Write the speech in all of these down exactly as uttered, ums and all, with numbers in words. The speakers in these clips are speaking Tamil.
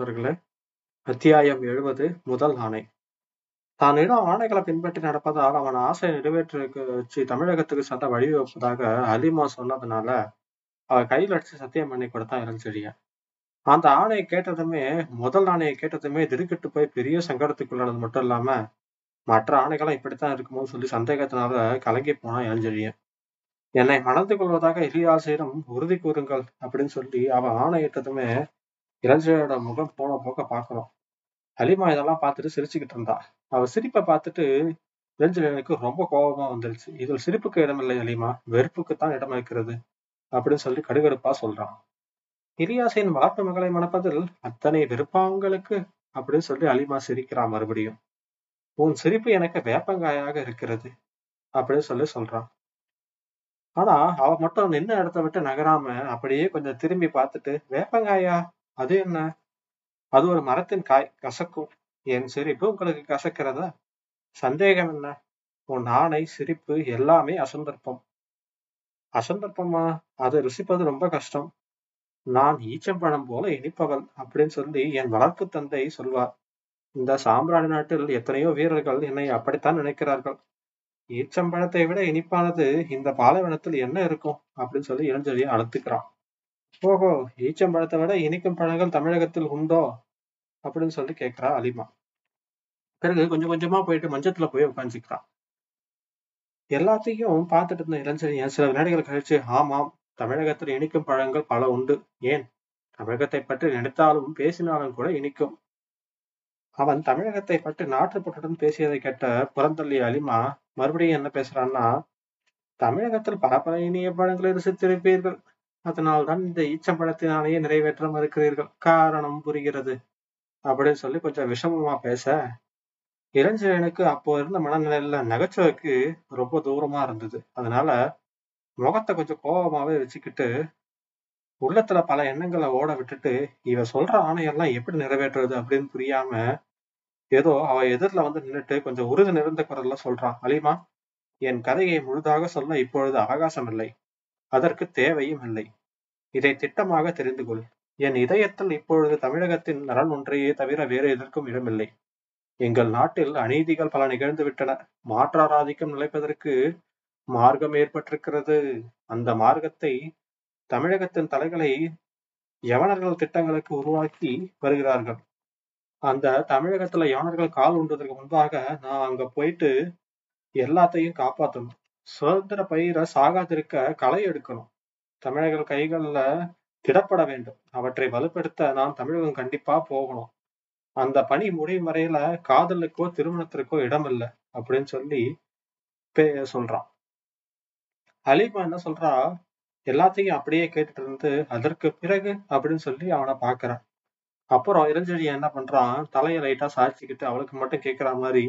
நண்பர்களே, அத்தியாயம் எழுபது, முதல் ஆணை. தானிடம் ஆணைகளை பின்பற்றி நடப்பதால் அவன் ஆசையை நிறைவேற்றி வச்சு தமிழகத்துக்கு சட்ட வழிவகுப்பதாக அலீமா சொன்னதுனால அவ கையில் அடிச்சு சத்தியம் பண்ணி கொடுத்தான் இளஞ்செழியன். அந்த ஆணையை கேட்டதுமே முதல் ஆணையை கேட்டதுமே திடுக்கிட்டு போய் பெரிய சங்கடத்துக்குள்ளானது மட்டும் இல்லாம மற்ற ஆணைகளும் இப்படித்தான் இருக்குமோன்னு சொல்லி சந்தேகத்தினால கலங்கி போனான் இளஞ்செழியன். என்னை மணந்து கொள்வதாக இலி ஆஸிடம் உறுதி கூறுங்கள் அப்படின்னு சொல்லி அவன் ஆணையிட்டதுமே இளஞ்செழியோட முகம் போன போக்க பாக்குறோம். அலீமா இதெல்லாம் பார்த்துட்டு சிரிச்சுக்கிட்டு இருந்தா. அவ சிரிப்பை பார்த்துட்டு இளஞ்செழியனுக்கு ரொம்ப கோபமா வந்துருச்சு. இதில் சிரிப்புக்கு இடமில்லை அலீமா, வெறுப்புக்குத்தான் இடம் இருக்கிறது அப்படின்னு சொல்லி கடுகடுப்பா சொல்றான். இலி ஆஸின் வளர்ப்பு மகளை மணப்பதில் அத்தனை வெறுப்பாங்களுக்கு அப்படின்னு சொல்லி அலீமா சிரிக்கிறான். மறுபடியும் உன் சிரிப்பு எனக்கு வேப்பங்காயாக இருக்கிறது அப்படின்னு சொல்லி சொல்றான். ஆனா அவ மட்டும் நின்ன இடத்த விட்டு நகராம அப்படியே கொஞ்சம் திரும்பி பார்த்துட்டு, வேப்பங்காயா? அது என்ன? அது ஒரு மரத்தின் காய், கசக்கும். என் சிரிப்பு உங்களுக்கு கசக்கிறதா? சந்தேகம் என்ன? உன் ஆணை, சிரிப்பு எல்லாமே அசந்தர்ப்பம். அசந்தர்ப்பமா? அதை ருசிப்பது ரொம்ப கஷ்டம். நான் ஈச்சம்பழம் போல இனிப்பவள் அப்படின்னு சொல்லி என் வளர்ப்பு தந்தை சொல்வார். இந்த சாம்ராணி நாட்டில் எத்தனையோ வீரர்கள் என்னை அப்படித்தான் நினைக்கிறார்கள். ஈச்சம்பழத்தை விட இனிப்பானது இந்த பாலைவனத்தில் என்ன இருக்கும் அப்படின்னு சொல்லி இளஞ்செழியன் அழுத்துக்கிறான். ஓஹோ, ஈச்சம்பழத்தை விட இனிக்கும் பழங்கள் தமிழகத்தில் உண்டோ அப்படின்னு சொல்லி கேட்கிறா அலீமா. பிறகு கொஞ்சம் கொஞ்சமா போயிட்டு மஞ்சத்துல போய் உட்காந்துக்கிறான். எல்லாத்தையும் பார்த்துட்டு இருந்த இளஞ்செழியன் சில வினாடிகள் கழிச்சு, ஆமாம், தமிழகத்தில் இனிக்கும் பழங்கள் பல உண்டு. ஏன்? தமிழகத்தை பற்றி நினைத்தாலும் பேசினாலும் கூட இனிக்கும். அவன் தமிழகத்தை பற்றி நாட்டுப்புறத்துடன் பேசியதை கேட்ட புறந்தள்ளி அலீமா மறுபடியும் என்ன பேசுறான்னா, தமிழகத்தில் பல பல இனிய பழங்களை ருசித்திருப்பீர்கள். அதனால்தான் இந்த ஈச்சம்பழத்தினாலேயே நிறைவேற்ற மறுக்கிறீர்கள். காரணம் புரிகிறது அப்படின்னு சொல்லி கொஞ்சம் விஷமமா பேச இளஞ்செழியனுக்கு அப்போ இருந்த மனநிலையில நகைச்சுவைக்கு ரொம்ப தூரமா இருந்தது. அதனால முகத்தை கொஞ்சம் கோபமாவே வச்சுக்கிட்டு உள்ளத்துல பல எண்ணங்களை ஓட விட்டுட்டு, இவ சொல்ற ஆணையெல்லாம் எப்படி நிறைவேற்றுறது அப்படின்னு புரியாம ஏதோ அவ எதிரில வந்து நின்றுட்டு கொஞ்சம் உறுதி நிறைந்த குரல்ல சொல்றான், அலீமா, என் கதையை முழுதாக சொல்ல இப்பொழுது அவகாசம் இல்லை. அதற்கு தேவையும் இல்லை. இதை திட்டமாக தெரிந்து கொள். என் இதயத்தில் இப்பொழுது தமிழகத்தின் நலன் ஒன்றையே தவிர வேறு எதற்கும் இடமில்லை. எங்கள் நாட்டில் அநீதிகள் பல நிகழ்ந்து விட்டன. மாற்றார் ஆதிக்கம் நிலைப்பதற்கு மார்க்கம் ஏற்பட்டிருக்கிறது. அந்த மார்க்கத்தை தமிழகத்தின் தலைகளை யவனர்கள் திட்டங்களுக்கு உருவாக்கி வருகிறார்கள். அந்த தமிழகத்துல யவனர்கள் கால் ஊன்றதற்கு முன்பாக நான் அங்க போயிட்டு எல்லாத்தையும் காப்பாற்றணும். சுதந்திர பயிரை சாகாதிருக்க களை எடுக்கணும். தமிழர்கள் கைகள்ல திடப்பட வேண்டும். அவற்றை வலுப்படுத்த நான் தமிழகம் கண்டிப்பா போகணும். அந்த பணி முடியும் வரையில காதலுக்கோ திருமணத்திற்கோ இடமில்லை அப்படின்னு சொல்லி பே சொல்றான். அலீமா என்ன சொல்றா, எல்லாத்தையும் அப்படியே கேட்டுட்டு இருந்து அதற்கு பிறகு அப்படின்னு சொல்லி அவனை பாக்குறான். அப்புறம் இளஞ்செழியன் என்ன பண்றான், தலையை லைட்டா சாய்ச்சிக்கிட்டு அவளுக்கு மட்டும் கேட்கிற மாதிரி,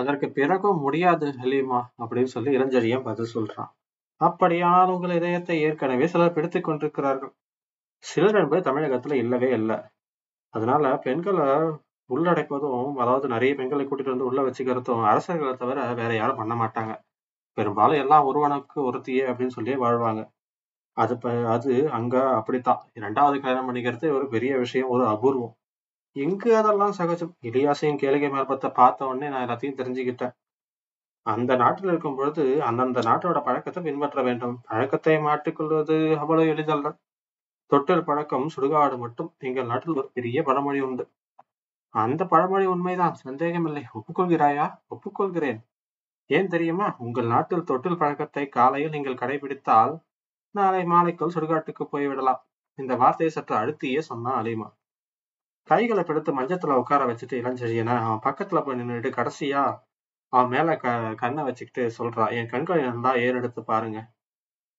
அதற்கு பிறகும் முடியாது அலீமா அப்படின்னு சொல்லி இளஞ்செழியன் பதில் சொல்றான். அப்படியானால் உங்கள் இதயத்தை ஏற்கனவே சிலர் பிடித்துக் கொண்டிருக்கிறார்கள். சிலர் என்பது தமிழகத்துல இல்லவே இல்லை. அதனால பெண்களை உள்ளடைப்பதும், அதாவது நிறைய பெண்களை கூட்டிட்டு வந்து உள்ள வச்சுக்கிறதும் அரசர்களை தவிர வேற யாரும் பண்ண மாட்டாங்க. பெரும்பாலும் எல்லாம் ஒருவனுக்கு ஒருத்தியே அப்படின்னு சொல்லி வாழ்வாங்க. அது அது அங்க அப்படித்தான். இரண்டாவது கல்யாணம் பண்ணிக்கிறது ஒரு பெரிய விஷயம், ஒரு அபூர்வம். இங்கு அதெல்லாம் சகஜம். இலி ஆஸின் கேளிகை மரபத்தை பார்த்த உடனே நான் எல்லாத்தையும் தெரிஞ்சுக்கிட்டேன். அந்த நாட்டில் இருக்கும் பொழுது அந்தந்த நாட்டோட பழக்கத்தை பின்பற்ற வேண்டும். பழக்கத்தை மாற்றிக்கொள்வது அவ்வளவு எளிதல்ல. தொட்டில் பழக்கம் சுடுகாடு மட்டும். எங்கள் நாட்டில் ஒரு பெரிய பழமொழி உண்டு. அந்த பழமொழி உண்மைதான், சந்தேகமில்லை. ஒப்புக்கொள்கிறாயா? ஒப்புக்கொள்கிறேன். ஏன் தெரியுமா? உங்கள் நாட்டில் தொட்டில் பழக்கத்தை காலையில் நீங்கள் கடைபிடித்தால் நாளை மாலைக்குள் சுடுகாட்டுக்கு போய்விடலாம். இந்த வார்த்தையை சற்று அழுத்தியே சொன்னான் அலீமா. கைகளை பிடித்து மஞ்சத்துல உட்கார வச்சுட்டு இளஞ்செழியனை அவன் பக்கத்துல போய் நின்றுட்டு கடைசியா அவன் மேல க கண்ணை வச்சுக்கிட்டு சொல்றா, என் கண்கள் இருந்தா ஏறெடுத்து பாருங்க.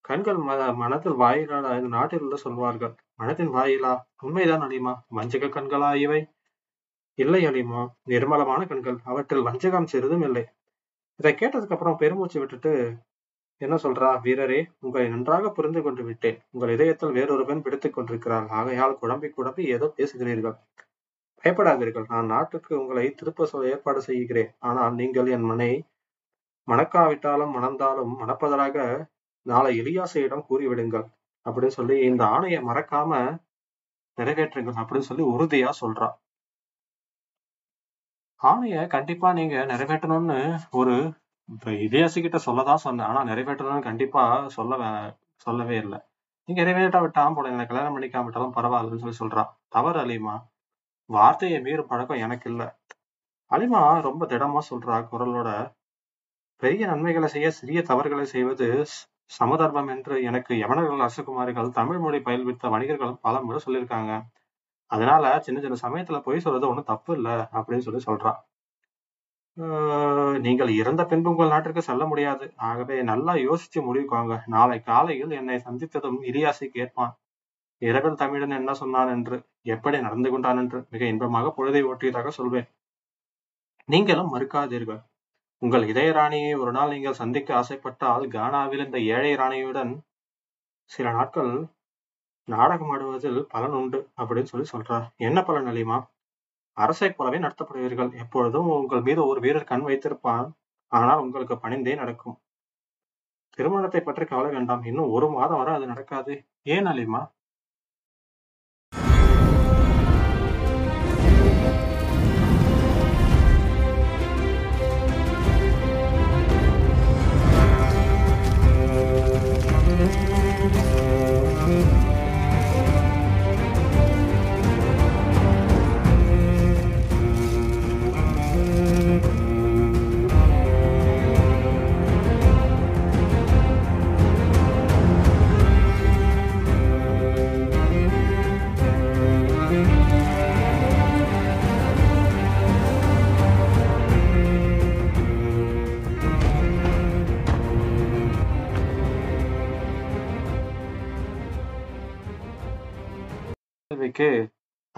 கண்கள் ம மனத்தில் வாயிலான நாட்டில் உள்ள சொல்வார்கள், மனதின் வாயிலா? உண்மைதான் அலீமா. வஞ்சக கண்களா இவை? இல்லை அலீமா, நிர்மலமான கண்கள். அவற்றில் வஞ்சகம் சிறிதும் இல்லை. இதை கேட்டதுக்கு அப்புறம் பெருமூச்சு விட்டுட்டு என்ன சொல்றா, வீரரே, உங்களை நன்றாக புரிந்து கொண்டு விட்டேன். உங்கள் இதயத்தில் வேறொரு பெண் பிடித்துக் கொண்டிருக்கிறார். ஆகையால் குழம்பி குழம்பி ஏதோ பேசுகிறீர்கள். பயப்படாதீர்கள். நான் நாட்டுக்கு உங்களை திருப்ப சொல்ல ஏற்பாடு செய்கிறேன். ஆனால் நீங்கள் என் மனை மணக்காவிட்டாலும் மணந்தாலும் மணப்பதாக நாளை இலி ஆஸிடம் கூறிவிடுங்கள். அப்படின்னு சொல்லி இந்த ஆணையை மறக்காம நிறைவேற்றுங்கள் அப்படின்னு சொல்லி உறுதியா சொல்றா. ஆணைய கண்டிப்பா நீங்க நிறைவேற்றணும்னு ஒரு இலியாசு கிட்ட சொல்லதான் சொன்னேன், ஆனா நிறைவேற்றணும்னு கண்டிப்பா சொல்ல சொல்லவே இல்லை. நீங்க நிறைவேற்றா விட்டாம போல என்ன கல்யாணம் பண்ணிக்காம விட்டாலும் பரவாயில்லன்னு சொல்லி சொல்றான். தவறு அலீமா, வார்த்தையை மீறும் பழக்கம் எனக்கு இல்லை. அலீமா ரொம்ப திடமா சொல்றா குரலோட, பெரிய நன்மைகளை செய்ய சிறிய தவறுகளை செய்வது சமதர்மம் என்று எனக்கு யவனர்கள் அரசகுமாரிகள் தமிழ் மொழி பயில்வித்த வணிகர்களும் பல முறை சொல்லியிருக்காங்க. அதனால சின்ன சின்ன சமயத்துல பொய் சொல்றது ஒன்றும் தப்பு இல்லை அப்படின்னு சொல்லி சொல்றான். ஆஹ் நீங்கள் இறந்த பின்பு உங்கள் நாட்டிற்கு செல்ல முடியாது, ஆகவே நல்லா யோசிச்சு முடிவுக்குவாங்க. நாளை காலையில் என்னை சந்தித்ததும் இலி ஆஸு கேட்பான் இரவில் தமிழன் என்ன சொன்னான் என்று, எப்படி நடந்து கொண்டான் என்று. மிக இன்பமாக பொழுதை ஓட்டியதாக சொல்வேன். நீங்களும் மறுக்காதீர்கள். உங்கள் இதய ராணியை ஒரு நாள் நீங்கள் சந்திக்க ஆசைப்பட்டால் கானாவில் இந்த ஏழை ராணியுடன் சில நாட்கள் நாடகம் ஆடுவதில் பலன் உண்டு அப்படின்னு சொல்லி சொல்றார். என்ன பலன் அலீமா? அரசை போலவே நடத்தப்படுவீர்கள். எப்பொழுதும் உங்கள் மீது ஒரு வீரர் கண் வைத்திருப்பான், ஆனால் உங்களுக்கு பணிந்தே நடக்கும். திருமணத்தை பற்றி கவலை வேண்டாம், இன்னும் ஒரு மாதம் வரை அது நடக்காது. ஏன் அலீமா?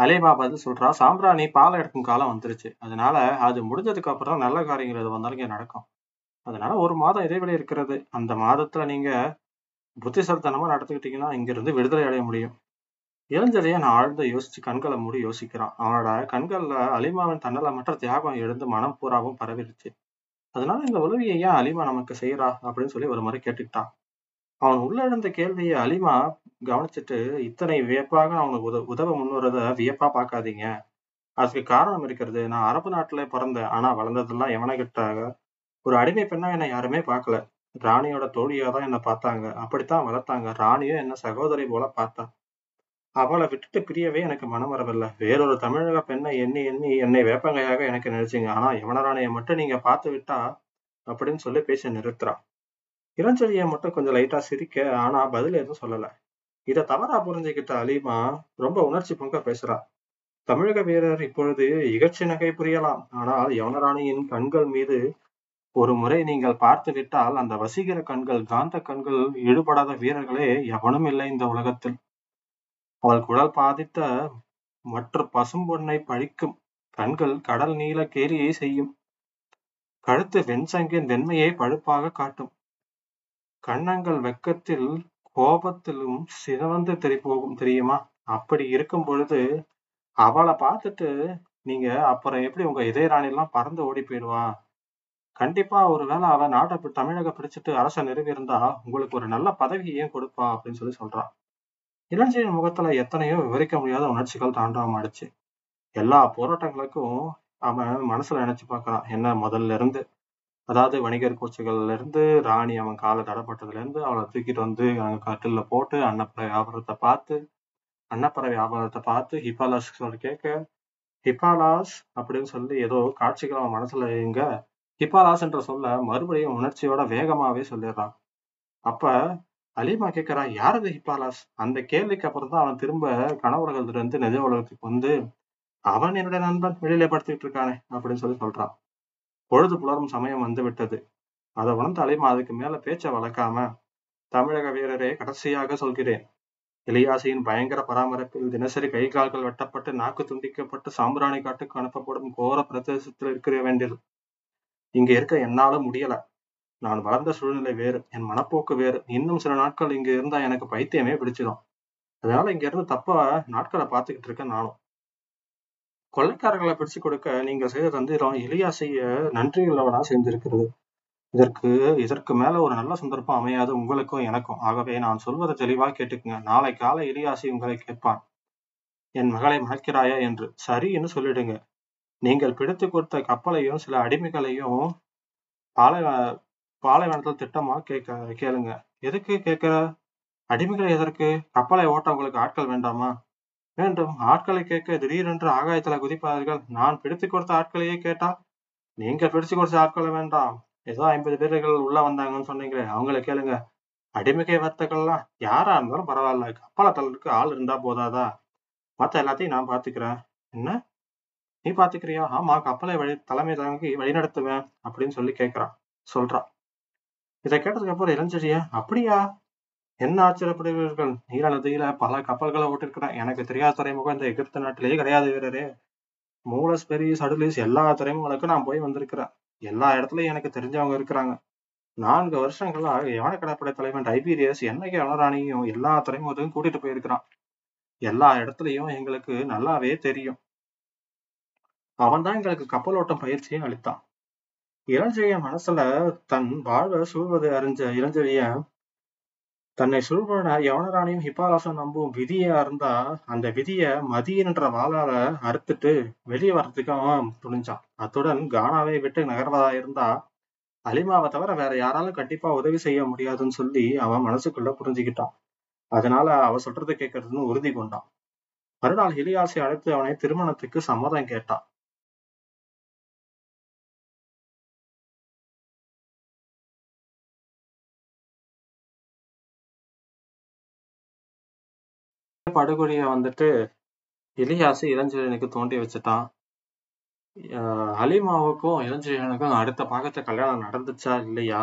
அலீமா பதில் சொல்றா, சாம்பிராணி பாலை எடுக்கும் காலம் வந்துருச்சு. அதனால அது முடிஞ்சதுக்கு அப்புறம் நல்ல காரியங்கள் எது வந்தாலும் இங்க நடக்கும். அதனால ஒரு மாதம் இடைவெளி இருக்கிறது. அந்த மாதத்துல நீங்க புத்திசல்தனமா நடத்துக்கிட்டீங்கன்னா இங்கிருந்து விடுதலை அடைய முடியும். இளஞ்செழியன் ஆழ்ந்து யோசிச்சு கண்களை மூடி யோசிக்கிறான். அவனோட கண்கள்ல அலீமாவின் தன்னல மற்ற தியாகம் எழுந்து மனம் பூராவும் பரவிடுச்சு. அதனால இந்த உதவியை ஏன் அலீமா நமக்கு செய்யறா அப்படின்னு சொல்லி ஒரு முறை கேட்டுக்கிட்டான். அவன் உள்ள இருந்த கேள்வியை அலீமா கவனிச்சுட்டு, இத்தனை வியப்பாக அவனுக்கு உத உதவ முன்வரத வியப்பா பார்க்காதீங்க, அதுக்கு காரணம் இருக்கிறது. நான் அரபு நாட்டுல பிறந்தேன், ஆனா வளர்ந்ததெல்லாம் யவனகிட்ட. ஒரு அடிமை பெண்ணா என்னை யாருமே பார்க்கல, ராணியோட தோழியாதான் என்னை பார்த்தாங்க, அப்படித்தான் வளர்த்தாங்க. ராணியோ என்ன சகோதரி போல பார்த்தா. அவளை விட்டுட்டு பிரியவே எனக்கு மனம் வரவில்லை. வேறொரு தமிழக பெண்ணை எண்ணி எண்ணி என்னை வேப்பங்கையாக எனக்கு நினைச்சிங்க, ஆனா யவனராணியை மட்டும் நீங்க பார்த்து விட்டா அப்படின்னு சொல்லி பேசி நிறுத்துறான். இளஞ்செழியை மட்டும் கொஞ்சம் லைட்டா சிரிக்க, ஆனா பதில் எதுவும் சொல்லல. இதை தவறா புரிஞ்சுக்கிட்ட அலீமா ரொம்ப உணர்ச்சி பொங்க பேசுறா. தமிழக வீரர் இப்பொழுது இகழ்ச்சி நகை புரியலாம், ஆனால் யவனராணியின் கண்கள் மீது ஒரு முறை நீங்கள் பார்த்து விட்டால் அந்த வசீகர கண்கள், காந்த கண்கள் ஈடுபடாத வீரர்களே எவனும் இல்லை இந்த உலகத்தில். அவள் குடல் பாதித்த மற்ற பசும்பொன்னை பழிக்கும் கண்கள் கடல் நீல கேலியை செய்யும். கழுத்து வெண்சங்கின் வெண்மையை பழுப்பாக காட்டும். கண்ணங்கள் வெக்கத்தில் கோபத்திலும் சிவந்து தெரிப்போகும் தெரியுமா? அப்படி இருக்கும் பொழுது அவளை பார்த்துட்டு நீங்க அப்புறம் எப்படி உங்க இதய ராணிலாம் பறந்து ஓடி போயிடுவா? கண்டிப்பா ஒருவேளை அவ நாட்டை தமிழக பிடிச்சிட்டு அரசை நிறுவி இருந்தா உங்களுக்கு ஒரு நல்ல பதவியையும் கொடுப்பா அப்படின்னு சொல்லி சொல்றான். இளஞ்செழியன் முகத்துல எத்தனையோ விவரிக்க முடியாத உணர்ச்சிகள் தாண்டவமாடுச்சு. எல்லா போராட்டங்களுக்கும் அவன் மனசுல நினைச்சு பாக்குறான். என்ன முதல்ல இருந்து, அதாவது வணிகர் கோச்சுகள்ல இருந்து, ராணி அவன் காலை தடப்பட்டதுல இருந்து, அவளை தூக்கிட்டு வந்து அவங்க கட்டில போட்டு அன்னப்பற வியாபாரத்தை பார்த்து அன்னப்பற வியாபாரத்தை பார்த்து ஹிபாலாஸ் கேட்க ஹிபாலாஸ் அப்படின்னு சொல்லி ஏதோ காட்சிகள் அவன் மனசுல எங்க ஹிபாலாஸ் என்ற சொல்ல மறுபடியும் உணர்ச்சியோட வேகமாவே சொல்லிடுறான். அப்ப அலீமா கேட்கிறா, யாரது ஹிபாலாஸ்? அந்த கேள்விக்கு அப்புறம் தான் அவன் திரும்ப கனவுலகத்துல இருந்து நிஜ உலகத்துக்கு வந்து அவன் என்னுடைய நண்பன் வெளியில படுத்திட்டு இருக்கானே அப்படின்னு சொல்லி சொல்றான். பொழுது புலரும் சமயம் வந்து விட்டது. அதை உணர்ந்த அலீமா அதுக்கு மேல பேச்சை வளர்க்காம, தமிழக வீரரே, கடைசியாக சொல்கிறேன், இலி ஆஸுவின் பயங்கர பராமரிப்பில் தினசரி கை கால்கள் வெட்டப்பட்டு நாக்கு துண்டிக்கப்பட்டு சாம்பிராணி காட்டுக்கு அனுப்பப்படும் கோர பிரதேசத்தில் இருக்கிற வேண்டியது. இங்க இருக்க என்னாலும் முடியல. நான் வளர்ந்த சூழ்நிலை வேறு, என் மனப்போக்கு வேறு. இன்னும் சில நாட்கள் இங்க இருந்தா எனக்கு பைத்தியமே பிடிச்சிடும். அதனால இங்க இருந்து தப்ப நாட்களை பார்த்துக்கிட்டு இருக்கேன். நானும் கொள்ளைக்காரர்களை பிடிச்சு கொடுக்க நீங்கள் செய்த தந்திரம் இலி ஆஸுவை நன்றியுள்ளவனா செஞ்சிருக்கிறது. இதற்கு இதற்கு மேல ஒரு நல்ல சந்தர்ப்பம் அமையாது உங்களுக்கும் எனக்கும். ஆகவே நான் சொல்வதை தெளிவாக கேட்டுக்குங்க. நாளை காலை இலி ஆஸு உங்களை கேட்பான், என் மகளை மணக்கிறாயா என்று. சரின்னு சொல்லிடுங்க. நீங்கள் பிடித்து கொடுத்த கப்பலையும் சில அடிமைகளையும் பாலைவ பாலைவனத்தில் திட்டமா கேட்க கேளுங்க. எதுக்கு கேட்கிற அடிமைகளை எதற்கு? கப்பலை ஓட்ட உங்களுக்கு ஆட்கள் வேண்டாமா? வேண்டும். ஆட்களை கேட்க திடீரென்று ஆகாயத்துல குதிப்பார்கள். நான் பிடித்து கொடுத்த ஆட்களையே கேட்டா, நீங்க பிடிச்சு கொடுத்த ஆட்களை வேண்டாம், ஏதோ ஐம்பது வீரர்கள் உள்ள வந்தாங்கன்னு சொன்னீங்களே அவங்கள கேளுங்க. அடிமிகை வர்த்தகள்லாம் யாரா இருந்தாலும் பரவாயில்ல, கப்பலை தள்ளுக்கு ஆள் இருந்தா போதாதா, மத்த எல்லாத்தையும் நான் பாத்துக்கிறேன். என்ன, நீ பாத்துக்கிறியா? ஆமா, கப்பலை வழி தலைமை தாங்கி வழிநடத்துவேன் அப்படின்னு சொல்லி கேட்கிறான் சொல்றான். இதை கேட்டதுக்கு அப்புறம் இளஞ்செழியன், அப்படியா, என்ன ஆச்சரியப்படுவீர்கள், நீல நதியில பல கப்பல்களை ஓட்டிருக்கிறேன், எனக்கு தெரியாத துறைமுகம் இந்த எகிப்து நாட்டிலேயே கிடையாது வீரரே, மூலஸ் பெரிஸ் சடுலீஸ் எல்லா துறைமுகங்களுக்கும் நான் போய் வந்திருக்கிறேன், எல்லா இடத்துலயும் எனக்கு தெரிஞ்சவங்க இருக்கிறாங்க. நான்கு வருஷங்களா யவன கடற்படை தலைவன் டைபீரியஸ் என்னைக்கு யவனராணியும் எல்லா துறைமுகத்தையும் கூட்டிட்டு போயிருக்கிறான், எல்லா இடத்துலயும் எங்களுக்கு நல்லாவே தெரியும், அவன் தான் எங்களுக்கு கப்பல் ஓட்டம் பயிற்சியும் அளித்தான். இளஞ்செழியன் மனசுல தன் வாழ்வை சூழ்வது அறிஞ்ச இளஞ்செழியன் தன்னை சூழ்வன யவனராணியும் ஹிபாலாசம் நம்பும் விதியா இருந்தா அந்த விதிய மதியின்ற வாளால அறுத்துட்டு வெளியே வர்றதுக்கு அவன் துணிஞ்சான். அத்துடன் கானாவை விட்டு நகர்வதா இருந்தா அலீமாவை தவிர வேற யாராலும் கண்டிப்பா உதவி செய்ய முடியாதுன்னு சொல்லி அவன் மனசுக்குள்ள புரிஞ்சுக்கிட்டான். அதனால அவ சொல்றது கேட்கறதுன்னு உறுதி கொண்டான். மறுநாள் இலி ஆஸு அழைத்து அவனை திருமணத்துக்கு சம்மதம் கேட்டான். படுகொலிய வந்துட்டு இலி ஆஸு இளஞ்செழியனுக்கு தோண்டி வச்சுட்டான். ஆஹ் அலீமாவுக்கும் இளஞ்செழியனுக்கும் அடுத்த பாகத்துல கல்யாணம் நடந்துச்சா இல்லையா,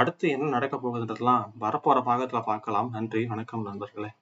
அடுத்து என்ன நடக்க போகுதுன்றதெல்லாம் வரப்போற பாகத்துல பார்க்கலாம். நன்றி, வணக்கம் நண்பர்களே.